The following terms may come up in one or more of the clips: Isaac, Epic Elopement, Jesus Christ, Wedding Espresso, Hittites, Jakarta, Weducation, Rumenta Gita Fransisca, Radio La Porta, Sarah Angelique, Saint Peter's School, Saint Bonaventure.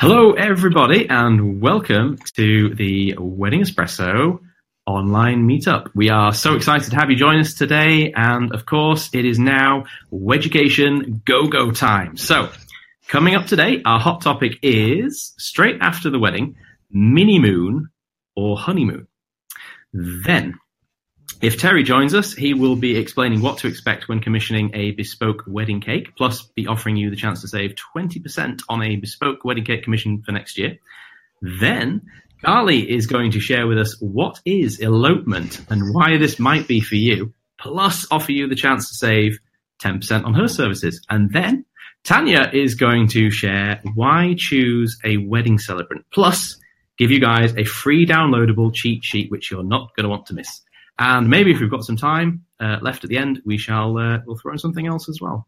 Hello, everybody, and welcome to the Wedding Espresso online meetup. We are so excited to have you join us today, and of course, it is now Weducation go-go time. So, coming up today, our hot topic is, straight after the wedding, mini-moon or honeymoon. Then, if Terry joins us, he will be explaining what to expect when commissioning a bespoke wedding cake, plus be offering you the chance to save 20% on a bespoke wedding cake commission for next year. Then, Carly is going to share with us what is elopement and why this might be for you, plus offer you the chance to save 10% on her services. And then, Tanya is going to share why choose a wedding celebrant, plus give you guys a free downloadable cheat sheet, which you're not going to want to miss. And maybe if we've got some time left at the end, we'll throw in something else as well.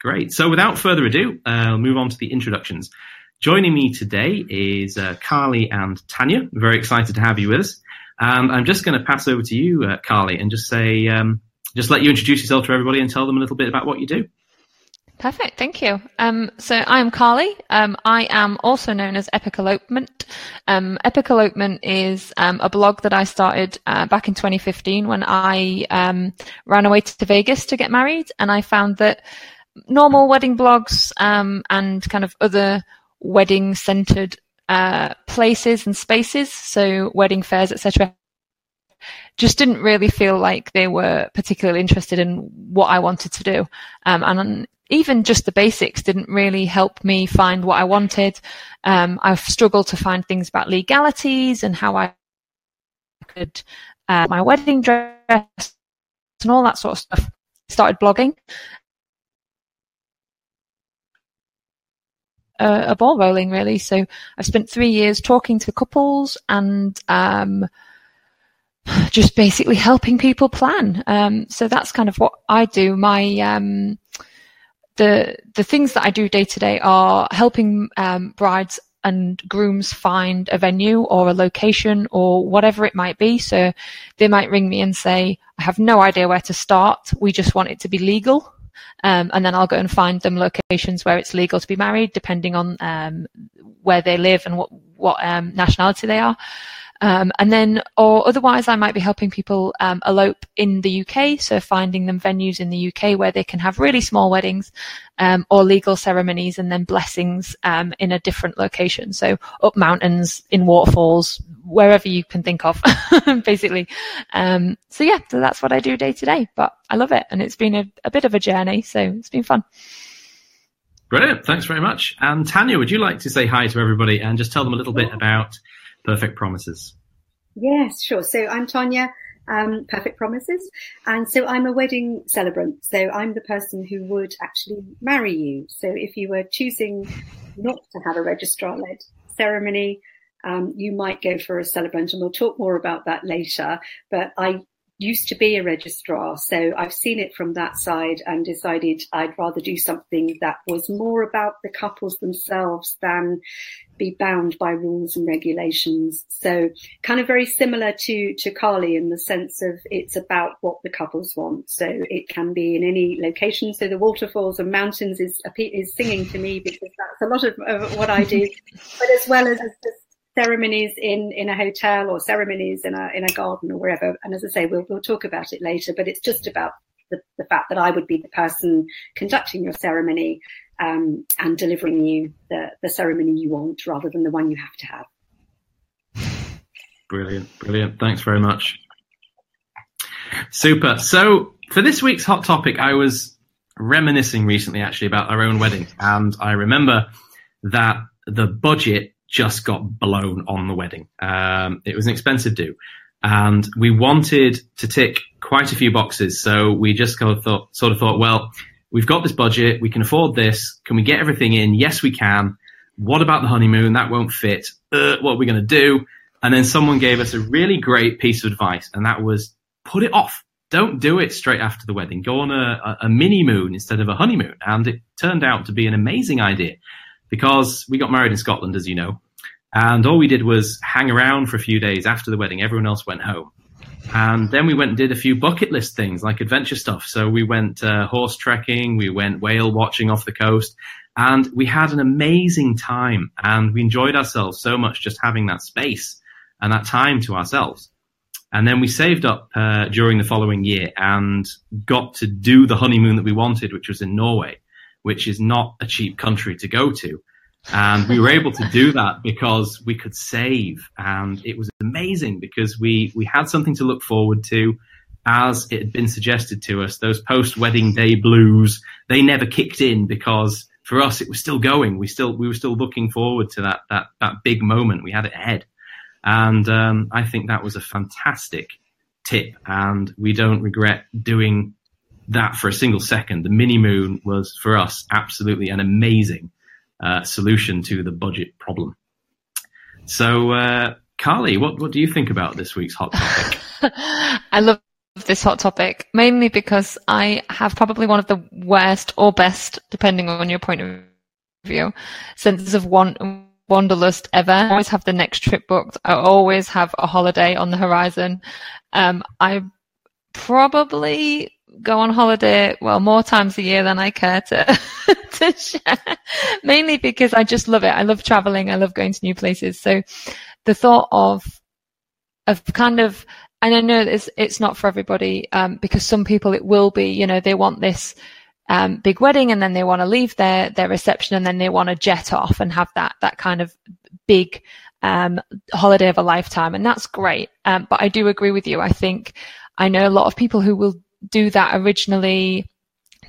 Great. So without further ado, I'll move on to the introductions. Joining me today is Carly and Tanya. Very excited to have you with us. And I'm just going to pass over to you, Carly, and just say, just let you introduce yourself to everybody and tell them a little bit about what you do. Perfect. Thank you. So I'm Carly. I am also known as Epic Elopement. Epic Elopement is a blog that I started back in 2015 when I ran away to Vegas to get married. And I found that normal wedding blogs and kind of other wedding-centered places and spaces, so wedding fairs, etc., just didn't really feel like they were particularly interested in what I wanted to do. And even just the basics didn't really help me find what I wanted. I've struggled to find things about legalities and how I could my wedding dress and all that sort of stuff. Started blogging. A ball rolling, really. So I've spent 3 years talking to couples and just basically helping people plan. So that's kind of what I do. My the things that I do day to day are helping brides and grooms find a venue or a location or whatever it might be. So they might ring me and say, I have no idea where to start. We just want it to be legal. And then I'll go and find them locations where it's legal to be married, depending on where they live and what nationality they are. And then, or otherwise, I might be helping people elope in the UK, so finding them venues in the UK where they can have really small weddings or legal ceremonies and then blessings in a different location. So up mountains, in waterfalls, wherever you can think of, basically. So that's what I do day to day, but I love it. And it's been a bit of a journey, so it's been fun. Brilliant. Thanks very much. And Tanya, would you like to say hi to everybody and just tell them a little bit about Perfect Promises? Yes, sure. So I'm Tanya, Perfect Promises. And so I'm a wedding celebrant. So I'm the person who would actually marry you. So if you were choosing not to have a registrar-led ceremony, you might go for a celebrant. And we'll talk more about that later. But I used to be a registrar. So I've seen it from that side and decided I'd rather do something that was more about the couples themselves than be bound by rules and regulations. So kind of very similar to Carly in the sense of it's about what the couples want. So it can be in any location. So the waterfalls and mountains is singing to me because that's a lot of what I do, but as well as just ceremonies in a hotel or ceremonies in a garden or wherever. And as I say, we'll talk about it later, but it's just about the fact that I would be the person conducting your ceremony and delivering you the ceremony you want rather than the one you have to have. Brilliant. Thanks very much. Super. So for this week's hot topic, I was reminiscing recently actually about our own wedding. And I remember that the budget just got blown on the wedding. It was an expensive do. And we wanted to tick quite a few boxes. So we just sort of thought, well, we've got this budget. We can afford this. Can we get everything in? Yes, we can. What about the honeymoon? That won't fit. What are we going to do? And then someone gave us a really great piece of advice. And that was, put it off. Don't do it straight after the wedding. Go on a mini moon instead of a honeymoon. And it turned out to be an amazing idea, because we got married in Scotland, as you know, and all we did was hang around for a few days after the wedding. Everyone else went home. And then we went and did a few bucket list things like adventure stuff. So we went horse trekking, we went whale watching off the coast, And we had an amazing time, and we enjoyed ourselves so much just having that space and that time to ourselves. And then we saved up during the following year and got to do the honeymoon that we wanted, which was in Norway, which is not a cheap country to go to. And we were able to do that because we could save. And it was amazing because we had something to look forward to. As it had been suggested to us, those post-wedding day blues, they never kicked in because for us it was still going. We were still looking forward to that big moment. We had it ahead. And I think that was a fantastic tip, and we don't regret doing that for a single second. The mini moon was for us absolutely an amazing solution to the budget problem. So Carly, what do you think about this week's hot topic? I love this hot topic, mainly because I have probably one of the worst or best, depending on your point of view, senses of wanderlust ever. I always have the next trip booked. I always have a holiday on the horizon. I probably go on holiday, well, more times a year than I care to, to share, mainly because I just love it. I love traveling. I love going to new places. So the thought of kind of, and I know it's not for everybody, because some people it will be, you know, they want this big wedding and then they want to leave their reception and then they want to jet off and have that kind of big holiday of a lifetime. And that's great. But I do agree with you. I think I know a lot of people who will do that originally.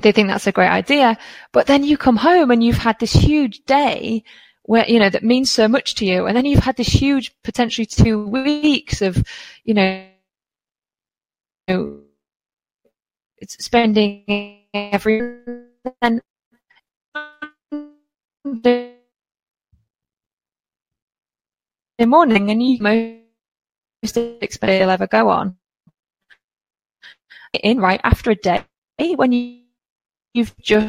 They think that's a great idea. But then you come home and you've had this huge day where, you know, that means so much to you. And then you've had this huge, potentially 2 weeks of, you know, it's spending every and the morning, and you most expect you'll ever go on in right after a day when you've just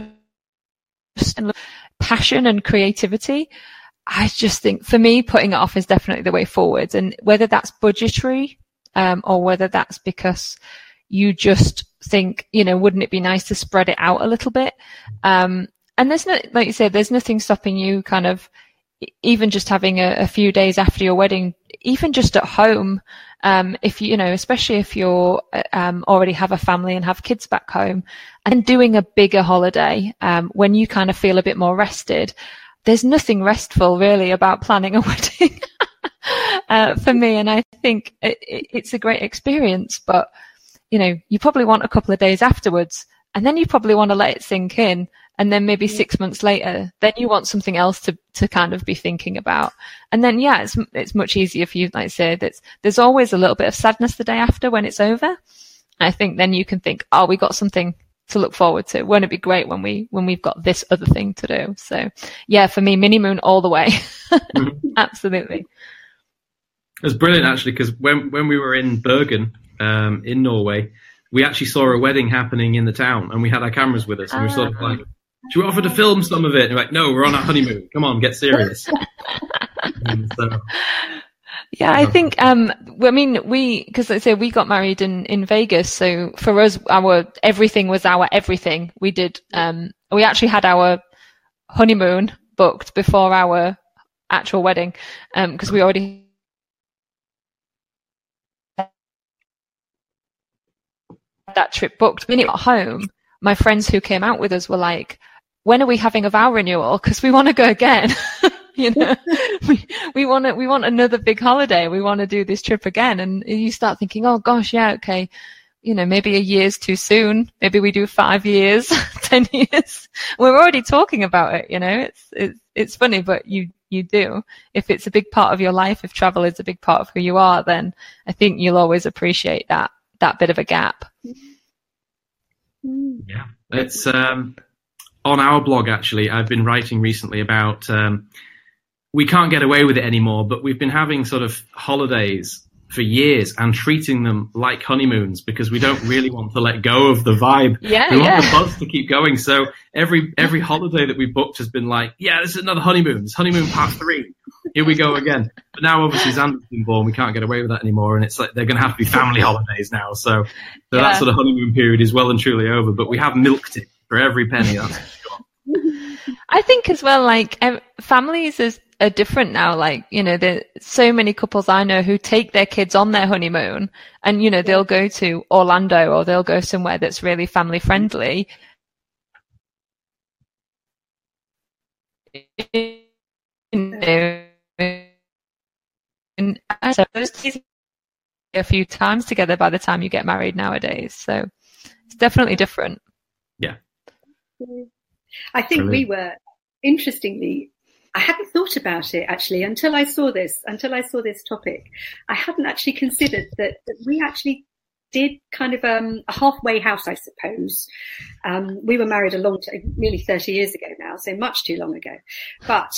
passion and creativity. I just think for me, putting it off is definitely the way forward, and whether that's budgetary or whether that's because you just think, you know, wouldn't it be nice to spread it out a little bit? And there's no, like you said, there's nothing stopping you kind of even just having a few days after your wedding, even just at home. If you, you know, especially if you're already have a family and have kids back home, and doing a bigger holiday when you kind of feel a bit more rested. There's nothing restful really about planning a wedding for me. And I think it's a great experience, but you know, you probably want a couple of days afterwards, and then you probably want to let it sink in. And then maybe 6 months later, then you want something else to kind of be thinking about. And then, yeah, it's much easier for you. Like I said, there's always a little bit of sadness the day after when it's over. I think then you can think, oh, we got something to look forward to. Won't it be great when we've got this other thing to do? So yeah, for me, mini moon all the way. Absolutely. It was brilliant actually, because when we were in Bergen, in Norway, we actually saw a wedding happening in the town, and we had our cameras with us, and we were sort of like, should we offer to film some of it? And we're like, no, we're on our honeymoon. Come on, get serious. So, yeah, I think, I mean, because let's say we got married in Vegas. So for us, our everything was our everything. We did, we actually had our honeymoon booked before our actual wedding, because we already that trip booked. When we were at home, my friends who came out with us were like, when are we having a vow renewal? Because we want to go again. You know, we want another big holiday. We want to do this trip again. And you start thinking, oh gosh, yeah, okay, you know, maybe a year's too soon. Maybe we do 5 years, 10 years. We're already talking about it, you know. It's funny, but you do. If it's a big part of your life, if travel is a big part of who you are, then I think you'll always appreciate that bit of a gap. Yeah, it's on our blog actually. I've been writing recently about we can't get away with it anymore, but we've been having sort of holidays for years and treating them like honeymoons because we don't really want to let go of the vibe. Yeah, we want the buzz to keep going. So every holiday that we booked has been like, yeah, this is another honeymoon. It's honeymoon part 3. Here we go again. But now obviously Xander's been born, we can't get away with that anymore, and it's like they're going to have to be family holidays now. So that sort of honeymoon period is well and truly over. But we have milked it for every penny. That's for sure. I think as well, like, families are different now. Like, you know, there's so many couples I know who take their kids on their honeymoon and, you know, they'll go to Orlando or they'll go somewhere that's really family friendly. You know, and so those days a few times together by the time you get married nowadays. So it's definitely different. Yeah. I think Brilliant. We were, interestingly, I hadn't thought about it actually until I saw this topic. I hadn't actually considered that we actually did kind of a halfway house, I suppose. We were married a long time, nearly 30 years ago now, so much too long ago. But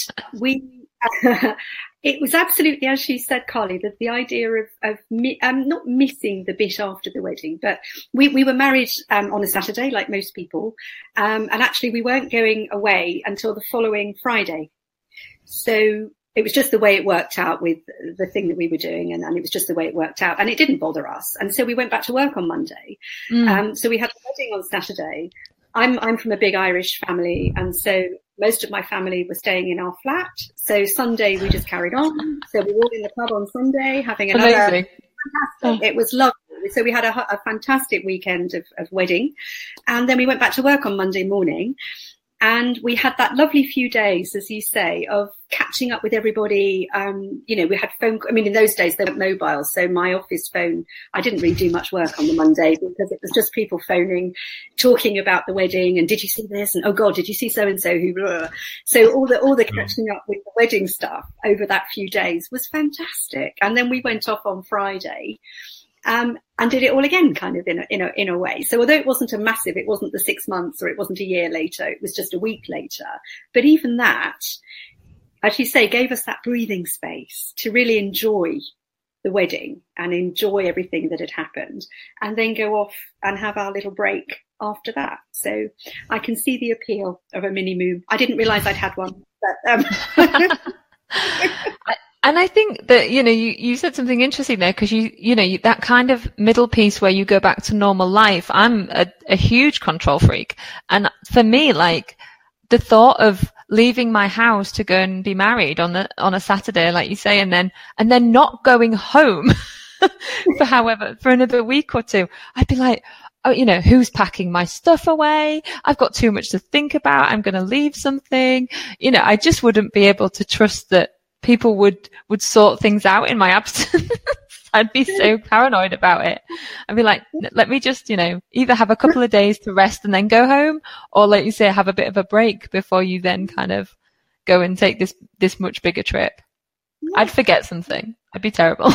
it was absolutely, as you said, Carly, that the idea of not missing the bit after the wedding, but we were married on a Saturday, like most people, and actually we weren't going away until the following Friday. So it was just the way it worked out with the thing that we were doing, and it was just the way it worked out, and it didn't bother us. And so we went back to work on Monday. So we had the wedding on Saturday. I'm from a big Irish family, and so most of my family were staying in our flat. So Sunday we just carried on. So we were all in the pub on Sunday having another. Amazing. Fantastic. It was lovely. So we had a fantastic weekend of wedding, and then we went back to work on Monday morning. And we had that lovely few days, as you say, of catching up with everybody. You know, we had phone, I mean, in those days they weren't mobile. So my office phone, I didn't really do much work on the Monday because it was just people phoning, talking about the wedding and did you see this? And oh God, did you see so-and-so who, blah. So all the catching up with the wedding stuff over that few days was fantastic. And then we went off on Friday. And did it all again, kind of in a way. So although it wasn't it wasn't the 6 months or it wasn't a year later, it was just a week later. But even that, as you say, gave us that breathing space to really enjoy the wedding and enjoy everything that had happened and then go off and have our little break after that. So I can see the appeal of a mini moon. I didn't realize I'd had one, but And I think that, you know, you said something interesting there because you know, that kind of middle piece where you go back to normal life, I'm a huge control freak. And for me, like the thought of leaving my house to go and be married on a Saturday, like you say, and then not going home for another week or two, I'd be like, oh, you know, who's packing my stuff away? I've got too much to think about. I'm going to leave something. You know, I just wouldn't be able to trust that people would sort things out in my absence. I'd be so paranoid about it. I'd be like, let me just, you know, either have a couple of days to rest and then go home, or like you say, have a bit of a break before you then kind of go and take this much bigger trip. Yeah. I'd forget something. I'd be terrible.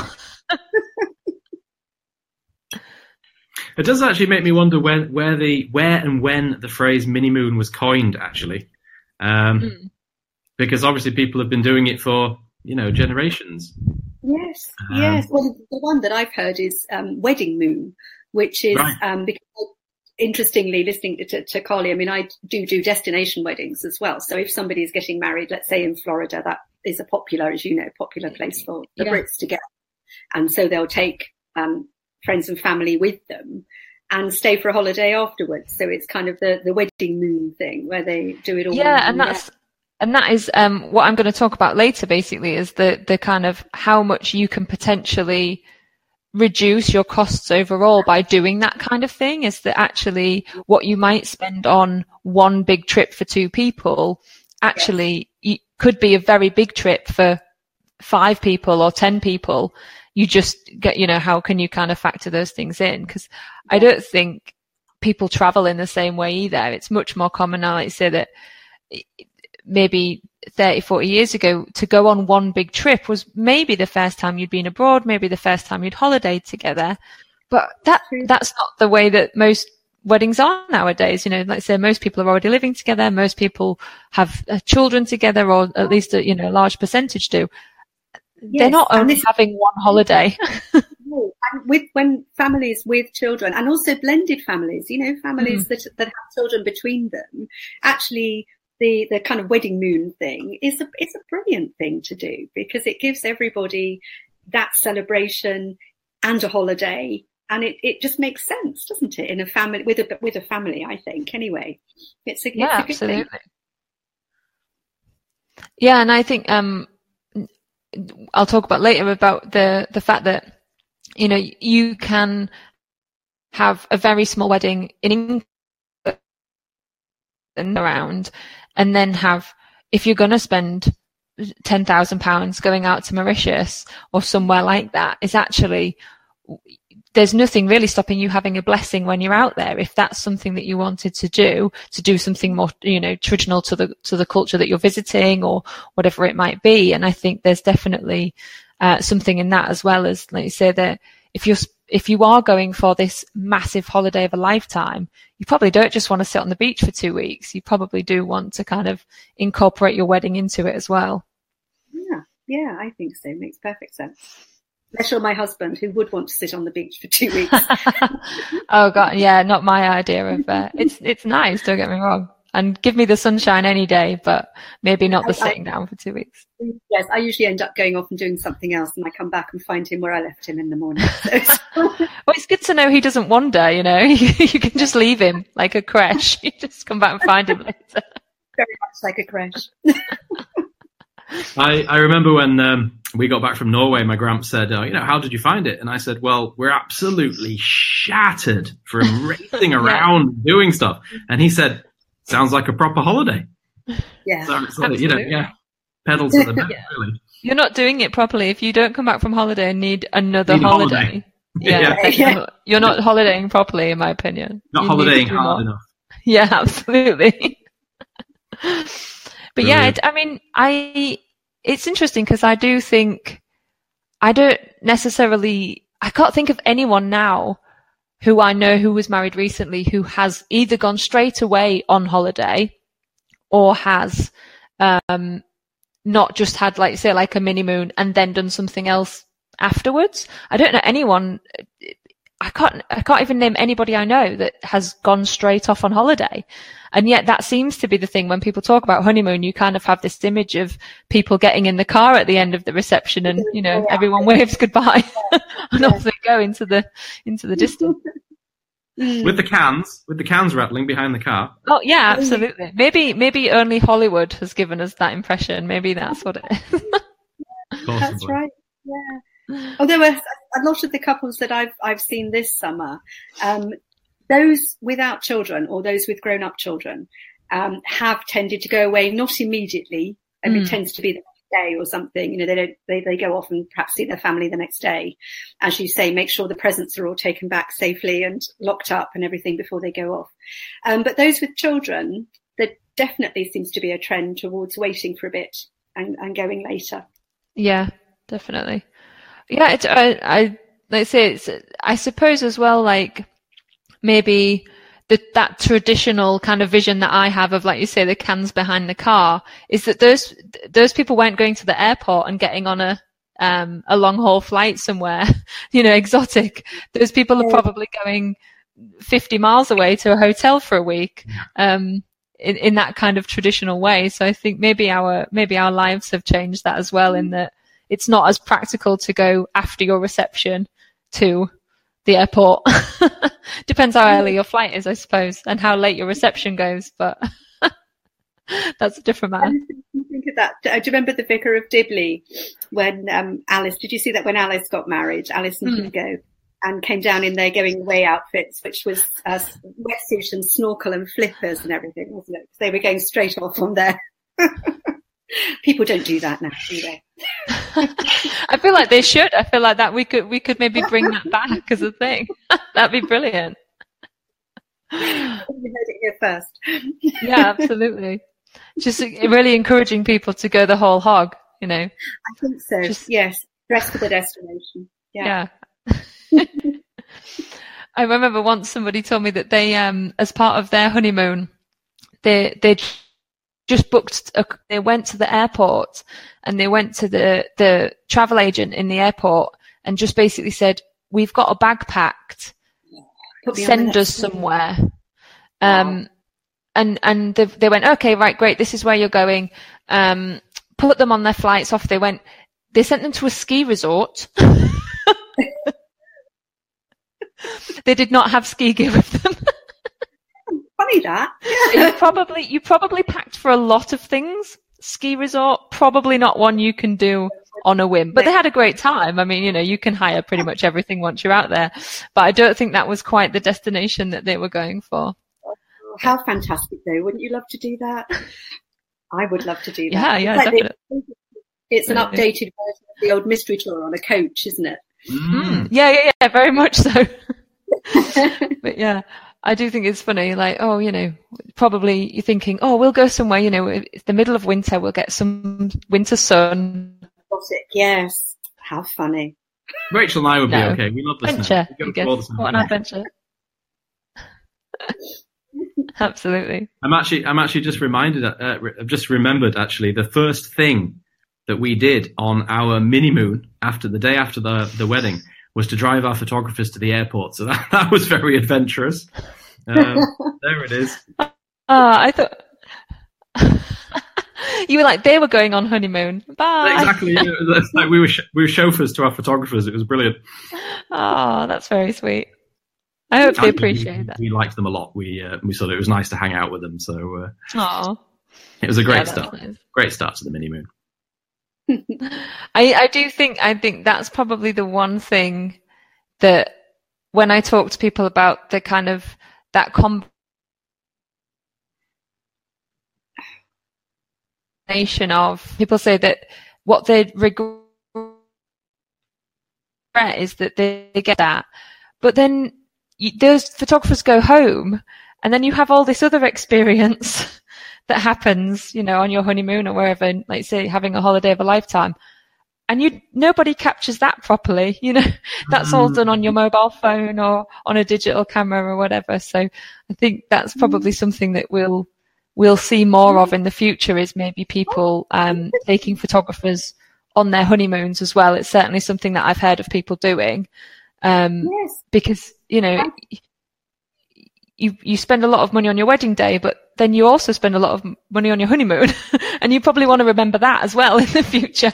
It does actually make me wonder where and when the phrase mini moon was coined, actually. Because obviously people have been doing it for, you know, generations. Yes, yes. Well, the one that I've heard is wedding moon, which is, right. Because interestingly, listening to Carly, I mean, I do destination weddings as well. So if somebody is getting married, let's say in Florida, that is a popular, as you know, popular place for the Brits to get. And so they'll take friends and family with them and stay for a holiday afterwards. So it's kind of the wedding moon thing where they do it all. Yeah, and that's... And that is what I'm going to talk about later, basically, is the kind of how much you can potentially reduce your costs overall by doing that kind of thing, is that actually what you might spend on one big trip for two people actually it could be a very big trip for 5 people or 10 people. You just get, you know, how can you kind of factor those things in? Because I don't think people travel in the same way either. It's much more common now, like you say, that... Maybe 30, 40 years ago, to go on one big trip was maybe the first time you'd been abroad, maybe the first time you'd holidayed together. But that's not the way that most weddings are nowadays. You know, like I say, most people are already living together. Most people have children together, or at least, you know, a large percentage do. Yes, they're not only having one holiday. And when families with children, and also blended families, you know, families that have children between them, actually... The kind of wedding moon thing is it's a brilliant thing to do because it gives everybody that celebration and a holiday, and it just makes sense, doesn't it? In a family, with a family, I think anyway, it's a good thing. Yeah, and I think I'll talk about later about the fact that, you know, you can have a very small wedding in England and around, and then have, if you're going to spend £10,000 going out to Mauritius or somewhere like that, is actually, there's nothing really stopping you having a blessing when you're out there, if that's something that you wanted to do something more, you know, traditional to the culture that you're visiting or whatever it might be. And I think there's definitely something in that, as well as, like you say, that if you are going for this massive holiday of a lifetime, you probably don't just want to sit on the beach for 2 weeks. You probably do want to kind of incorporate your wedding into it as well. Yeah, I think so. Makes perfect sense. Especially my husband, who would want to sit on the beach for 2 weeks. Oh God, yeah, not my idea of it's nice, don't get me wrong. And give me the sunshine any day, but maybe not the sitting down for 2 weeks. Yes, I usually end up going off and doing something else, and I come back and find him where I left him in the morning. Well, it's good to know he doesn't wander, you know. You can just leave him like a creche. You just come back and find him later. Very much like a creche. I remember when we got back from Norway, my gramp said, you know, how did you find it? And I said, well, we're absolutely shattered from racing around doing stuff. And he said, sounds like a proper holiday. Yeah. So it's like, you know, yeah, pedal to the metal, really. You're not doing it properly if you don't come back from holiday and need another holiday. Yeah. You're not holidaying properly, in my opinion. Not holidaying hard enough. Yeah, absolutely. But yeah, I mean, it's interesting because I do think I can't think of anyone now who I know who was married recently who has either gone straight away on holiday or has not just had, like, say, like a mini moon and then done something else afterwards. I don't know anyone. I can't even name anybody I know that has gone straight off on holiday. And yet that seems to be the thing when people talk about honeymoon. You kind of have this image of people getting in the car at the end of the reception and, you know, everyone waves goodbye and off they go into the distance. With the cans rattling behind the car. Oh yeah, absolutely. Maybe only Hollywood has given us that impression. Maybe that's what it is. That's right. Yeah. Although a lot of the couples that I've seen this summer, those without children or those with grown-up children have tended to go away, not immediately. I mean, it tends to be the next day or something. You know, they go off and perhaps see their family the next day. As you say, make sure the presents are all taken back safely and locked up and everything before they go off. But those with children, there definitely seems to be a trend towards waiting for a bit and going later. Yeah, definitely. Yeah, I suppose as well, like, maybe that traditional kind of vision that I have of, like you say, the cans behind the car, is that those people weren't going to the airport and getting on a long haul flight somewhere, you know, exotic. Those people are probably going 50 miles away to a hotel for a week, in that kind of traditional way. So I think maybe our lives have changed that as well, in that it's not as practical to go after your reception to the airport. Depends how early your flight is, I suppose, and how late your reception goes, but that's a different matter. Think of that. Do you remember the Vicar of Dibley when Alice, did you see that when Alice got married, Alice and Hugo, and came down in their going away outfits, which was wetsuit and snorkel and flippers and everything, wasn't it? They were going straight off on their... People don't do that now, do they? I feel like they should. I feel like that we could maybe bring that back as a thing. That'd be brilliant. You heard it here first. Yeah, absolutely. Just really encouraging people to go the whole hog, you know. I think so. Just, yes, dress for the destination. Yeah. I remember once somebody told me that they, as part of their honeymoon, they just booked, they went to the airport and they went to the travel agent in the airport and just basically said, we've got a bag packed, send us somewhere. Wow. And they went, okay, right, great, this is where you're going. Put them on their flights off. They sent them to a ski resort. They did not have ski gear with them. Funny that. Yeah. You probably packed for a lot of things, ski resort, probably not one you can do on a whim. But they had a great time. I mean, you know, you can hire pretty much everything once you're out there. But I don't think that was quite the destination that they were going for. How fantastic, though. Wouldn't you love to do that? I would love to do that. Yeah, it's like definitely. It's an updated version of the old mystery tour on a coach, isn't it? Mm. Yeah, very much so. But yeah, I do think it's funny, like, oh, you know, probably you're thinking, oh, we'll go somewhere, you know, it's the middle of winter, we'll get some winter sun. Yes, how funny. Rachel and I would be okay. We love this adventure. What an adventure. Absolutely. I'm actually just reminded. I've just remembered actually the first thing that we did on our mini moon after the day after the wedding was to drive our photographers to the airport. So that was very adventurous. There it is. I thought you were like they were going on honeymoon. Bye. Exactly. That's like we were chauffeurs to our photographers. It was brilliant. Oh, that's very sweet. I hope they appreciate that. We liked them a lot. We thought it was nice to hang out with them. So it was a great start. Nice. Great start to the mini moon. I think that's probably the one thing that when I talk to people about the kind of that combination of people say that what they regret is that they get that, but then those photographers go home and then you have all this other experience that happens, you know, on your honeymoon or wherever, like say having a holiday of a lifetime, and nobody captures that properly, you know. That's all done on your mobile phone or on a digital camera or whatever. So I think that's probably something that we'll see more of in the future, is maybe people taking photographers on their honeymoons as well. It's certainly something that I've heard of people doing, because, you know, you spend a lot of money on your wedding day, but then you also spend a lot of money on your honeymoon and you probably want to remember that as well in the future.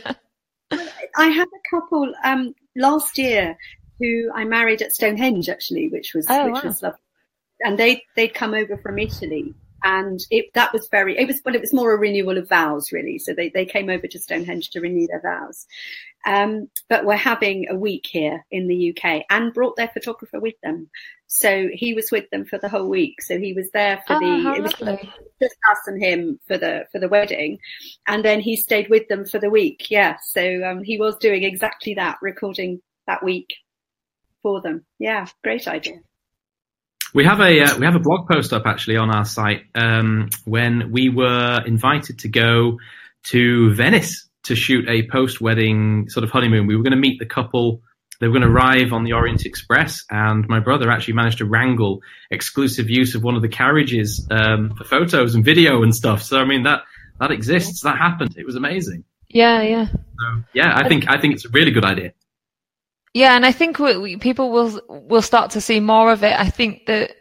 I had a couple last year who I married at Stonehenge, actually, which was lovely. And they'd come over from Italy, and it was more a renewal of vows, really. So they came over to Stonehenge to renew their vows. But we're having a week here in the UK, and brought their photographer with them. So he was with them for the whole week. So he was there for it was just us and him for the wedding. And then he stayed with them for the week. Yeah. So he was doing exactly that, recording that week for them. Yeah. Great idea. We have a blog post up actually on our site when we were invited to go to Venice to shoot a post-wedding sort of honeymoon. We were going to meet the couple. They were going to arrive on the Orient Express, and my brother actually managed to wrangle exclusive use of one of the carriages for photos and video and stuff. So I mean that exists. That happened. It was amazing. Yeah. So, yeah, I think it's a really good idea. Yeah, and I think people will start to see more of it. I think that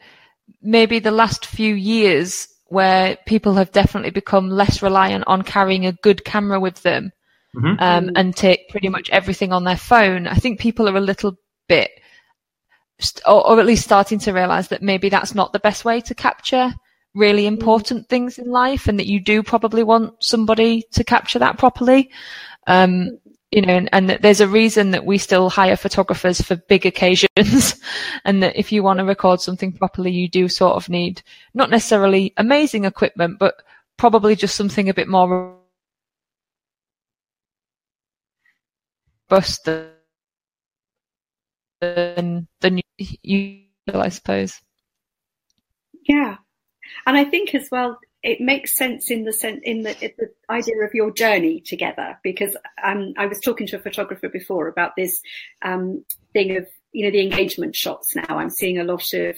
maybe the last few years, where people have definitely become less reliant on carrying a good camera with them, and take pretty much everything on their phone. I think people are a little bit, or at least starting to realize that maybe that's not the best way to capture really important things in life, and that you do probably want somebody to capture that properly. You know, and that there's a reason that we still hire photographers for big occasions, and that if you want to record something properly, you do sort of need not necessarily amazing equipment, but probably just something a bit more robust than you, I suppose. Yeah. And I think as well, it makes sense in the idea of your journey together, because I was talking to a photographer before about this thing of, you know, the engagement shots. Now I'm seeing a lot of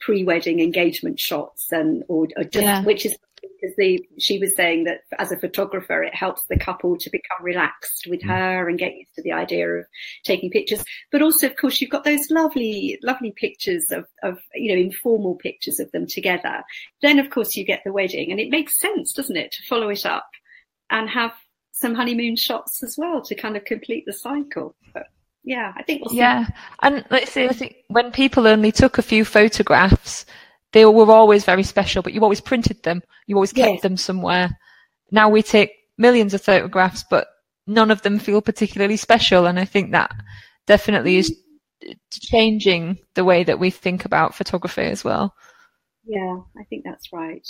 pre-wedding engagement shots, and which is because she was saying that as a photographer, it helps the couple to become relaxed with her and get used to the idea of taking pictures. But also, of course, you've got those lovely, lovely pictures of, you know, informal pictures of them together. Then, of course, you get the wedding, and it makes sense, doesn't it, to follow it up and have some honeymoon shots as well to kind of complete the cycle. But yeah, I think we'll see. Yeah, and let's see, I think when people only took a few photographs, they were always very special, but you always printed them. You always kept them somewhere. Now we take millions of photographs, but none of them feel particularly special. And I think that definitely is changing the way that we think about photography as well. Yeah, I think that's right.